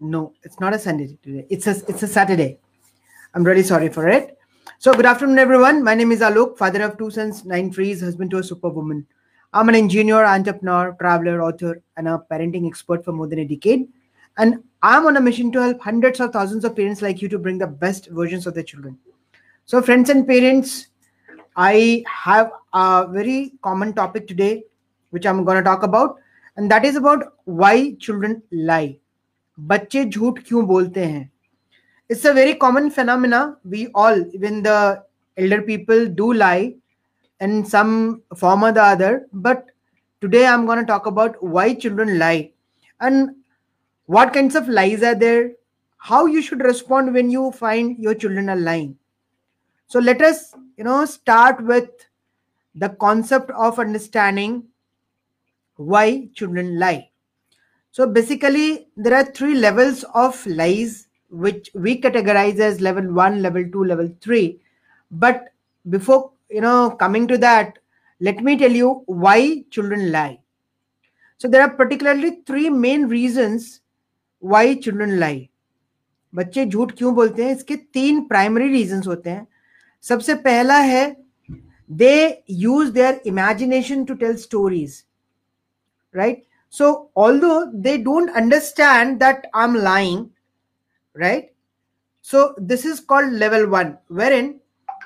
No, it's not a Sunday today. It's a Saturday. I'm really sorry for it. So good afternoon, everyone. My name is Alok, father of 2 sons, 9 trees, husband to a superwoman. I'm an engineer, entrepreneur, traveler, author, and a parenting expert for more than a decade. And I'm on a mission to help hundreds of thousands of parents like you to bring the best versions of their children. So friends and parents, I have a very common topic today, which I'm going to talk about. And that is about why children lie. बच्चे झूठ क्यों बोलते हैं? It's a very common phenomena. We all, even the elder people, do lie in some form or the other. But today I'm going to talk about why children lie and what kinds of lies are there, how you should respond when you find your children are lying. So let us, start with the concept of understanding why children lie. So basically, there are 3 levels of lies which we categorize as level 1, level 2, level 3. But before, coming to that, let me tell you why children lie. So there are particularly 3 main reasons why children lie. बच्चे झूठ क्यों बोलते हैं? इसके 3 primary reasons होते हैं. सबसे पहला है, they use their imagination to tell stories, right? So although they don't understand that I'm lying, right? So this is called level 1, wherein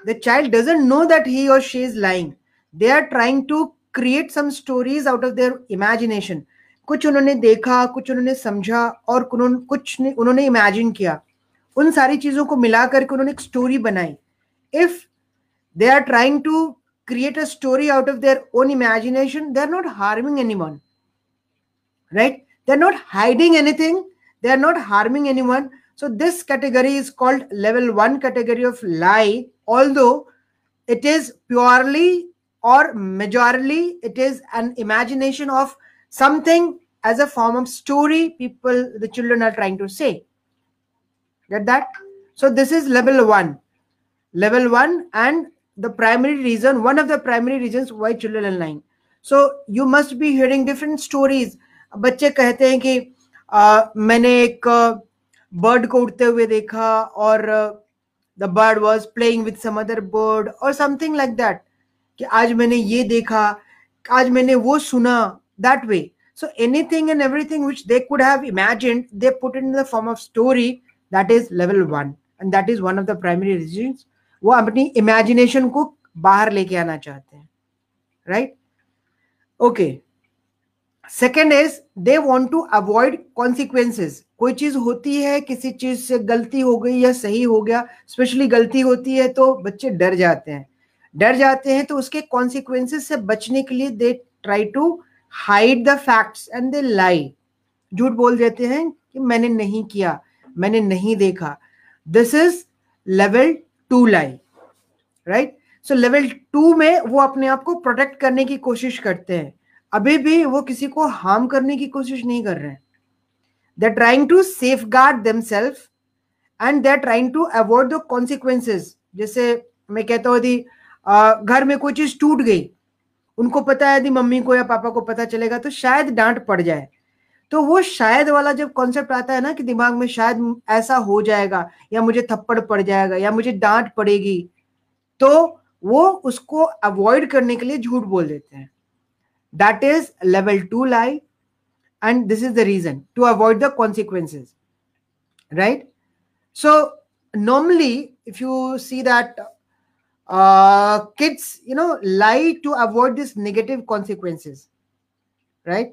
the child doesn't know that he or she is lying. They are trying to create some stories out of their imagination. कुछ उन्होंने देखा, कुछ उन्होंने समझा और कुछ उन्होंने imagine किया. उन सारी चीजों को मिला करके उन्होंने एक story बनाई. If they are trying to create a story out of their own imagination, they are not harming anyone. Right? They're not hiding anything. They're not harming anyone. So this category is called level 1 category of lie, although it is purely or majorly, it is an imagination of something as a form of story the children are trying to say. Get that? So this is level 1. Level 1 and the primary reason, one of the primary reasons why children are lying. So you must be hearing different stories. बच्चे कहते हैं कि मैंने एक bird को उड़ते हुए देखा और the bird was playing with some other bird और समथिंग लाइक दैट, कि आज मैंने ये देखा, आज मैंने वो सुना, that way. So anything and everything which they could have imagined, they put in the form of story. That is level 1 and that is one of the primary reasons. वो अपनी इमेजिनेशन को बाहर लेके आना चाहते हैं, right? Okay. Second is they want to avoid consequences. कोई चीज होती है, किसी चीज से गलती हो गई या सही हो गया, स्पेशली गलती होती है तो बच्चे डर जाते हैं तो उसके कॉन्सिक्वेंसेज से बचने के लिए they try to hide the facts and they lie. झूठ बोल देते हैं कि मैंने नहीं किया, मैंने नहीं देखा. This is level 2 lie, right? So level 2 में वो अपने आप को प्रोटेक्ट करने की कोशिश करते हैं. अभी भी वो किसी को हार्म करने की कोशिश नहीं कर रहे हैं. They are trying to safeguard themselves and they are trying to avoid the consequences. जैसे मैं कहता हूँ, घर में कोई चीज टूट गई, उनको पता है यदि मम्मी को या पापा को पता चलेगा तो शायद डांट पड़ जाए. तो वो शायद वाला जब कॉन्सेप्ट आता है ना, कि दिमाग में शायद ऐसा हो जाएगा या मुझे थप्पड़ पड़ जाएगा या मुझे डांट पड़ेगी, तो वो उसको अवॉइड करने के लिए झूठ बोल देते हैं. That is level 2 lie, and this is the reason, to avoid the consequences, right? So normally, if you see that kids, lie to avoid these negative consequences, right?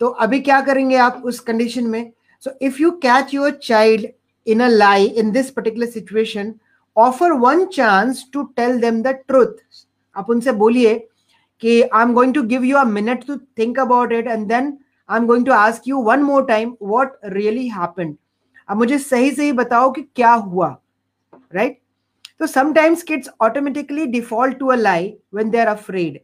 तो अभी क्या करेंगे आप उस condition में? So if you catch your child in a lie in this particular situation, offer one chance to tell them the truth. आप उनसे बोलिए कि I am going to give you a minute to think about it and then I am going to ask you one more time what really happened. अब मुझे सही बताओ कि क्या हुआ, राइट? तो sometimes kids automatically default to a lie when they are afraid,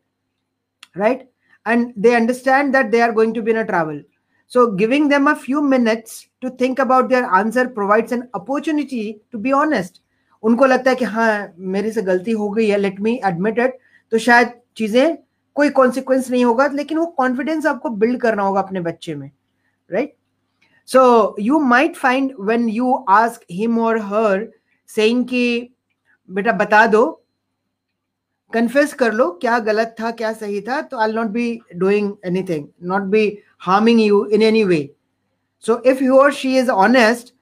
right? And they understand that they are going to be in a trouble. So giving them a few minutes to think about their answer provides an opportunity to be honest. उनको लगता है कि हाँ, मेरे से गलती हो गई है, लेट मी एडमिट इट, तो शायद चीजें, कोई कॉन्सिक्वेंस नहीं होगा, लेकिन वो कॉन्फिडेंस आपको बिल्ड करना होगा अपने बच्चे में, right? So you might find when you ask him or her saying कि बेटा बता दो, कन्फेस कर लो क्या गलत था क्या सही था, तो I'll not be doing anything, not be harming you in any way. So if he or she is honest,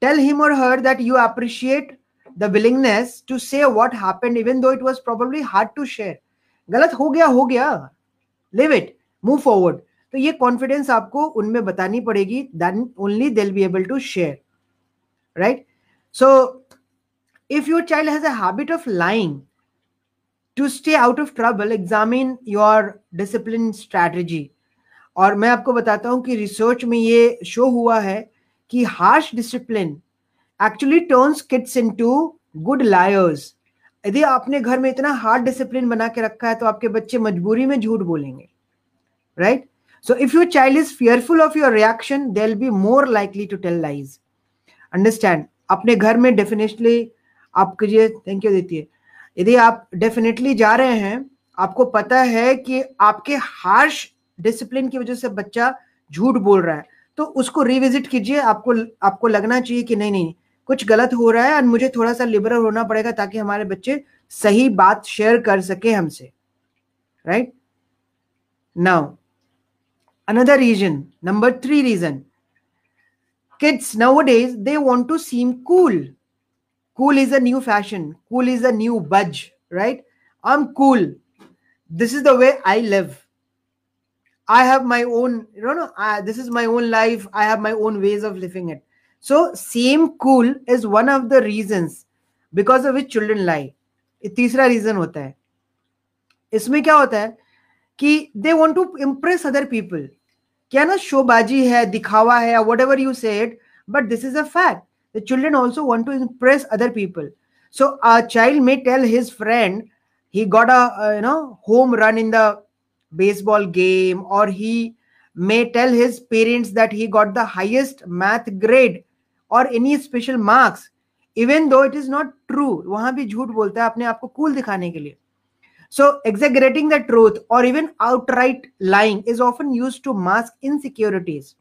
tell him or her that you appreciate the willingness to say what happened even though it was probably hard to share. गलत हो गया leave it, move forward. तो ये confidence आपको उनमें बतानी पड़ेगी, then only they'll be able to share, right? So if your child has a habit of lying, to stay out of trouble, examine your discipline strategy. और मैं आपको बताता हूँ कि रिसर्च में ये शो हुआ है कि harsh discipline actually turns kids into good liars. यदि आपने घर में इतना हार्ड डिसिप्लिन बना के रखा है तो आपके बच्चे मजबूरी में झूठ बोलेंगे, right? So if your child is fearful of your reaction, they will be more likely to tell lies. Understand, अपने घर में डेफिनेटली आपके लिए थैंक यू देती है. यदि आप डेफिनेटली जा रहे हैं, आपको पता है कि आपके हार्श डिसिप्लिन की वजह से बच्चा झूठ बोल रहा है, तो उसको रिविजिट कीजिए. आपको आपको लगना चाहिए कि नहीं नहीं कुछ गलत हो रहा है और मुझे थोड़ा सा लिबरल होना पड़ेगा ताकि हमारे बच्चे सही बात शेयर कर सके हमसे, right? Now another reason, number 3 reason, kids nowadays they want to seem cool. Cool is a new fashion. Cool is a new budge, right? I'm cool. This is the way I live. I have my own, you know, this is my own life. I have my own ways of living it. So, same cool is one of the reasons because of which children lie. ये तीसरा reason होता है. इसमें क्या होता है कि they want to impress other people. क्या ना शोबाजी है, दिखावा है, whatever you said, but this is a fact. The children also want to impress other people. So a child may tell his friend he got a home run in the baseball game, or he may tell his parents that he got the highest math grade or any special marks, even though it is not true. वहाँ भी झूठ बोलता है अपने आप को cool दिखाने के लिए. So exaggerating the truth or even outright lying is often used to mask insecurities.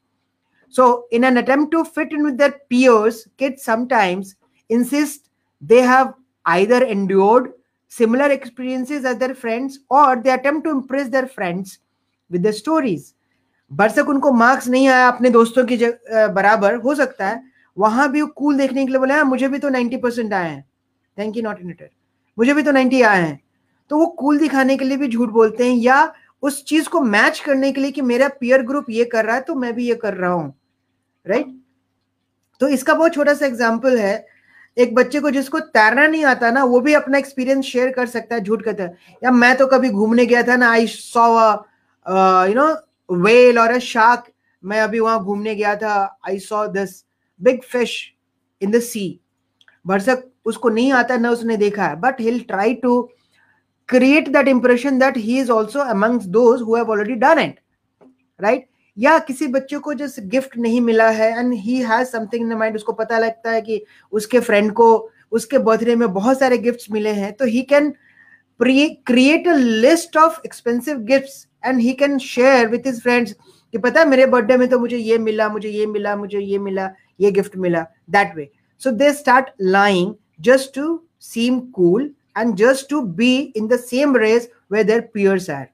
So in an attempt to fit in with their peers, kids sometimes insist they have either endured similar experiences as their friends or they attempt to impress their friends with their stories. बरसक उनको marks नहीं आया अपने दोस्तों की बराबर, हो सकता है वहां भी वो कूल देखने के लिए बोला मुझे भी तो 90% आए हैं, थैंक यू नॉट इनटेड, मुझे भी तो 90 आए हैं. तो वो कूल दिखाने के लिए भी झूठ बोलते हैं, या उस चीज को मैच करने के लिए कि मेरा पीयर ग्रुप ये कर रहा है तो मैं भी ये कर रहा हूं, राइट? तो इसका बहुत छोटा सा एग्जांपल है. एक बच्चे को जिसको तैरना नहीं आता ना, वो भी अपना एक्सपीरियंस शेयर कर सकता है, झूठ कहता है या मैं तो कभी घूमने गया था ना, आई सॉ व्हेल और अ शार्क, मैं अभी वहां घूमने गया था, I saw this big fish in the sea. भरसक उसको नहीं आता ना उसने देखा है, but he will try to create that impression that he is also amongst those who have already done it, right? या किसी बच्चे को जैसे गिफ्ट नहीं मिला है and he has something in mind, उसको पता लगता है कि उसके फ्रेंड को उसके बर्थडे में बहुत सारे गिफ्ट्स मिले हैं, तो he can create a list of expensive gifts and he can share with his friends कि पता है मेरे बर्थडे में तो मुझे ये मिला, मुझे ये मिला, मुझे ये मिला, ये गिफ्ट मिला. That way, so they start lying just to seem cool and just to be in the same race where their peers are,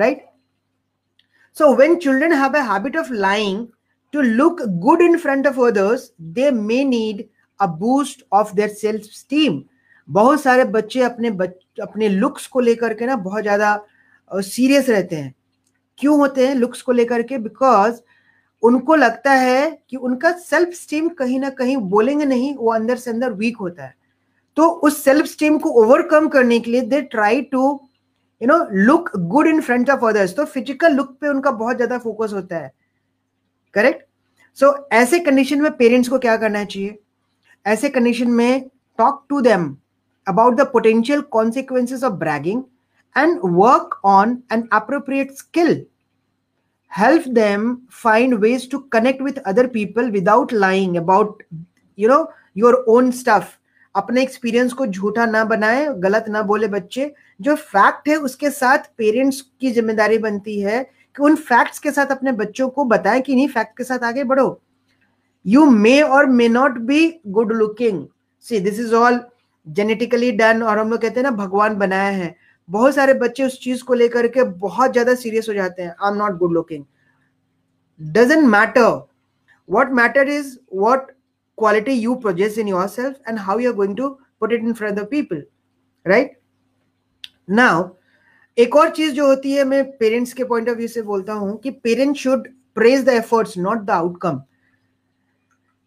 right? So when children have a habit of lying to look good in front of others, they may need a boost of their self-esteem. बहुत सारे बच्चे अपने looks को लेकर के ना बहुत ज़्यादा सीरियस रहते हैं. क्यों होते हैं लुक्स को लेकर के? बिकॉज उनको लगता है कि उनका सेल्फ स्टीम कहीं ना कहीं, बोलेंगे नहीं, वो अंदर से अंदर वीक होता है. तो उस सेल्फ स्टीम को ओवरकम करने के लिए they try to look good in front of others. तो फिजिकल लुक पे उनका बहुत ज्यादा फोकस होता है, करेक्ट? सो ऐसे कंडीशन में पेरेंट्स को क्या करना चाहिए? ऐसे कंडीशन में talk to them about the potential consequences of bragging and work on an appropriate skill. Help them find ways to connect with other people without lying about your own stuff. अपने experience को झूठा ना बनाए, गलत ना बोले बच्चे. जो फैक्ट है उसके साथ पेरेंट्स की जिम्मेदारी बनती है उन फैक्ट्स के साथ अपने बच्चों को बताएं कि इन्हीं फैक्ट के साथ आगे बढ़ो. यू मे और may not be good looking. See this is all genetically done. और हम लोग कहते हैं ना भगवान बनाया है. बहुत सारे बच्चे उस चीज को लेकर के बहुत ज्यादा सीरियस हो जाते हैं. I am not good looking. Doesn't matter. What matter is what quality you प्रोजेस in yourself and how you are going to put it in front of people. Right now एक और चीज जो होती है, मैं पेरेंट्स के पॉइंट ऑफ व्यू से बोलता हूं कि parents should praise the efforts not the outcome.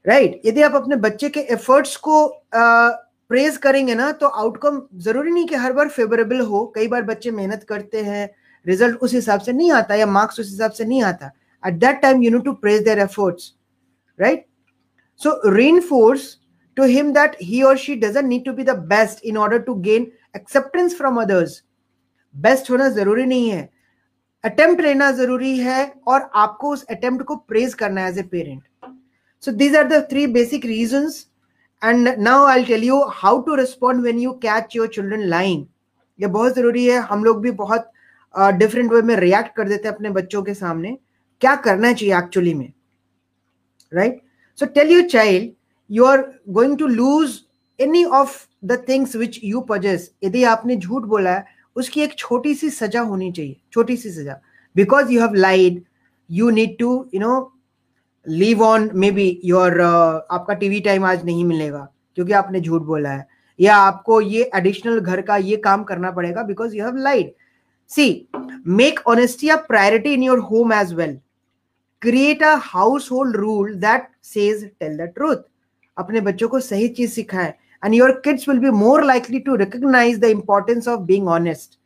Right, यदि आप अपने बच्चे के एफर्ट्स को प्रेज करेंगे ना तो आउटकम जरूरी नहीं कि हर बार फेवरेबल हो. कई बार बच्चे मेहनत करते हैं, रिजल्ट उस हिसाब से नहीं आता या मार्क्स उस हिसाब से नहीं आता. At that time you need to praise their efforts. Right, so reinforce to him that he और she doesn't need to be the best in order to gain acceptance from others. Best होना जरूरी नहीं है, attempt लेना जरूरी है और आपको उस अटेम्प्ट को प्रेज करना है as a parent. So these are the three basic reasons. And now I'll tell you how to respond when you catch your children lying. ये बहुत जरूरी है. हम लोग भी बहुत different way में react कर देते हैं अपने बच्चों के सामने. क्या करना चाहिए actually में? Right? So tell your child you are going to lose any of the things which you possess. यदि आपने झूठ बोला है, उसकी एक छोटी सी सजा होनी चाहिए. छोटी सी सजा. Because you have lied, you need to leave on maybe your आपका टीवी टाइम आज नहीं मिलेगा क्योंकि आपने झूठ बोला है, या आपको ये एडिशनल घर का ये काम करना पड़ेगा because you have lied. See make honesty a priority in your home as well. Create a household rule that says tell the truth. अपने बच्चों को सही चीज सिखाएं and your kids will be more likely to recognize the importance of being honest.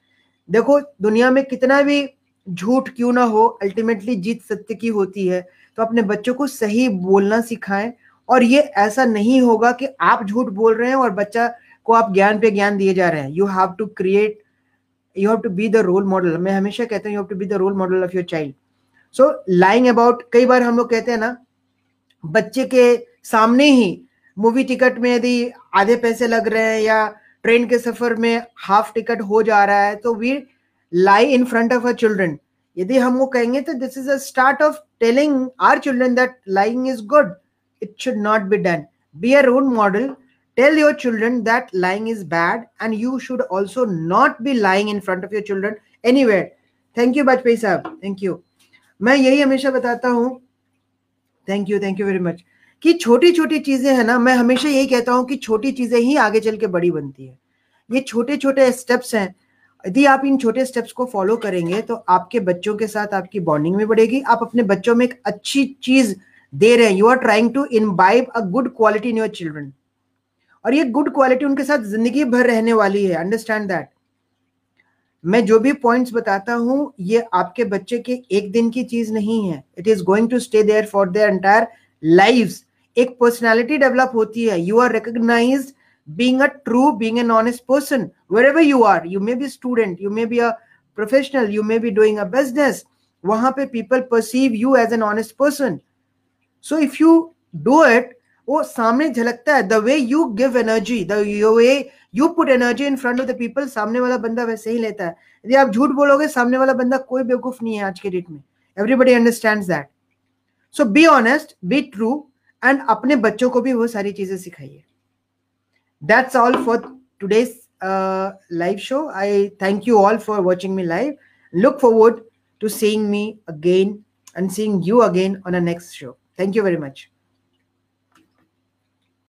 देखो दुनिया में कितना भी झूठ क्यों ना हो, अल्टीमेटली जीत सत्य की होती है. तो अपने बच्चों को सही बोलना सिखाएं और ये ऐसा नहीं होगा कि आप झूठ बोल रहे हैं और बच्चा को आप ज्ञान पे ज्ञान दिए जा रहे हैं. You have to be the role model. मैं हमेशा कहता हूँ you have to be the role model of your child. So lying about, कई बार हम लोग कहते हैं ना बच्चे के सामने ही मूवी टिकट में यदि आधे पैसे लग रहे हैं या ट्रेन के सफर में हाफ टिकट हो जा रहा है तो we lie in front of our children. यदि हम वो कहेंगे तो this is a start of telling our children that lying is good. It should not be done. Be a role model. Tell your children that lying is bad and you should also not be lying in front of your children anywhere. Thank you Bajpayee साहब, thank you. मैं यही हमेशा बताता हूँ. Thank you very much. कि छोटी छोटी चीजें है ना, मैं हमेशा यही कहता हूँ कि छोटी चीजें ही आगे चल के बड़ी बनती है. ये छोटे छोटे स्टेप्स हैं. यदि आप इन छोटे स्टेप्स को फॉलो करेंगे तो आपके बच्चों के साथ आपकी बॉन्डिंग में बढ़ेगी. आप अपने बच्चों में एक अच्छी चीज दे रहे हैं. You are trying to imbibe a good quality in your children और ये गुड क्वालिटी उनके साथ जिंदगी भर रहने वाली है. Understand that. मैं जो भी पॉइंट्स बताता हूँ ये आपके बच्चे के एक दिन की चीज नहीं है. It is going to stay there for their entire lives. एक पर्सनैलिटी डेवलप होती है. You are recognized being a true, being an honest person wherever you are. You may be a student, you may be a professional, you may be doing a business. वहाँ पे people perceive you as an honest person. So if you do it, वो सामने झलकता है. The way you give energy, the way you put energy in front of the people, सामने वाला बंदा वैसे ही लेता है. यदि आप झूठ बोलोगे सामने वाला बंदा कोई बेवकूफ नहीं है आज के डेट में. Everybody understands that. So be honest, be true and अपने बच्चों को भी वो सारी चीजें सिखाइए. That's all for today's live show. I thank you all for watching me live. Look forward to seeing me again and seeing you again on our next show. Thank you very much.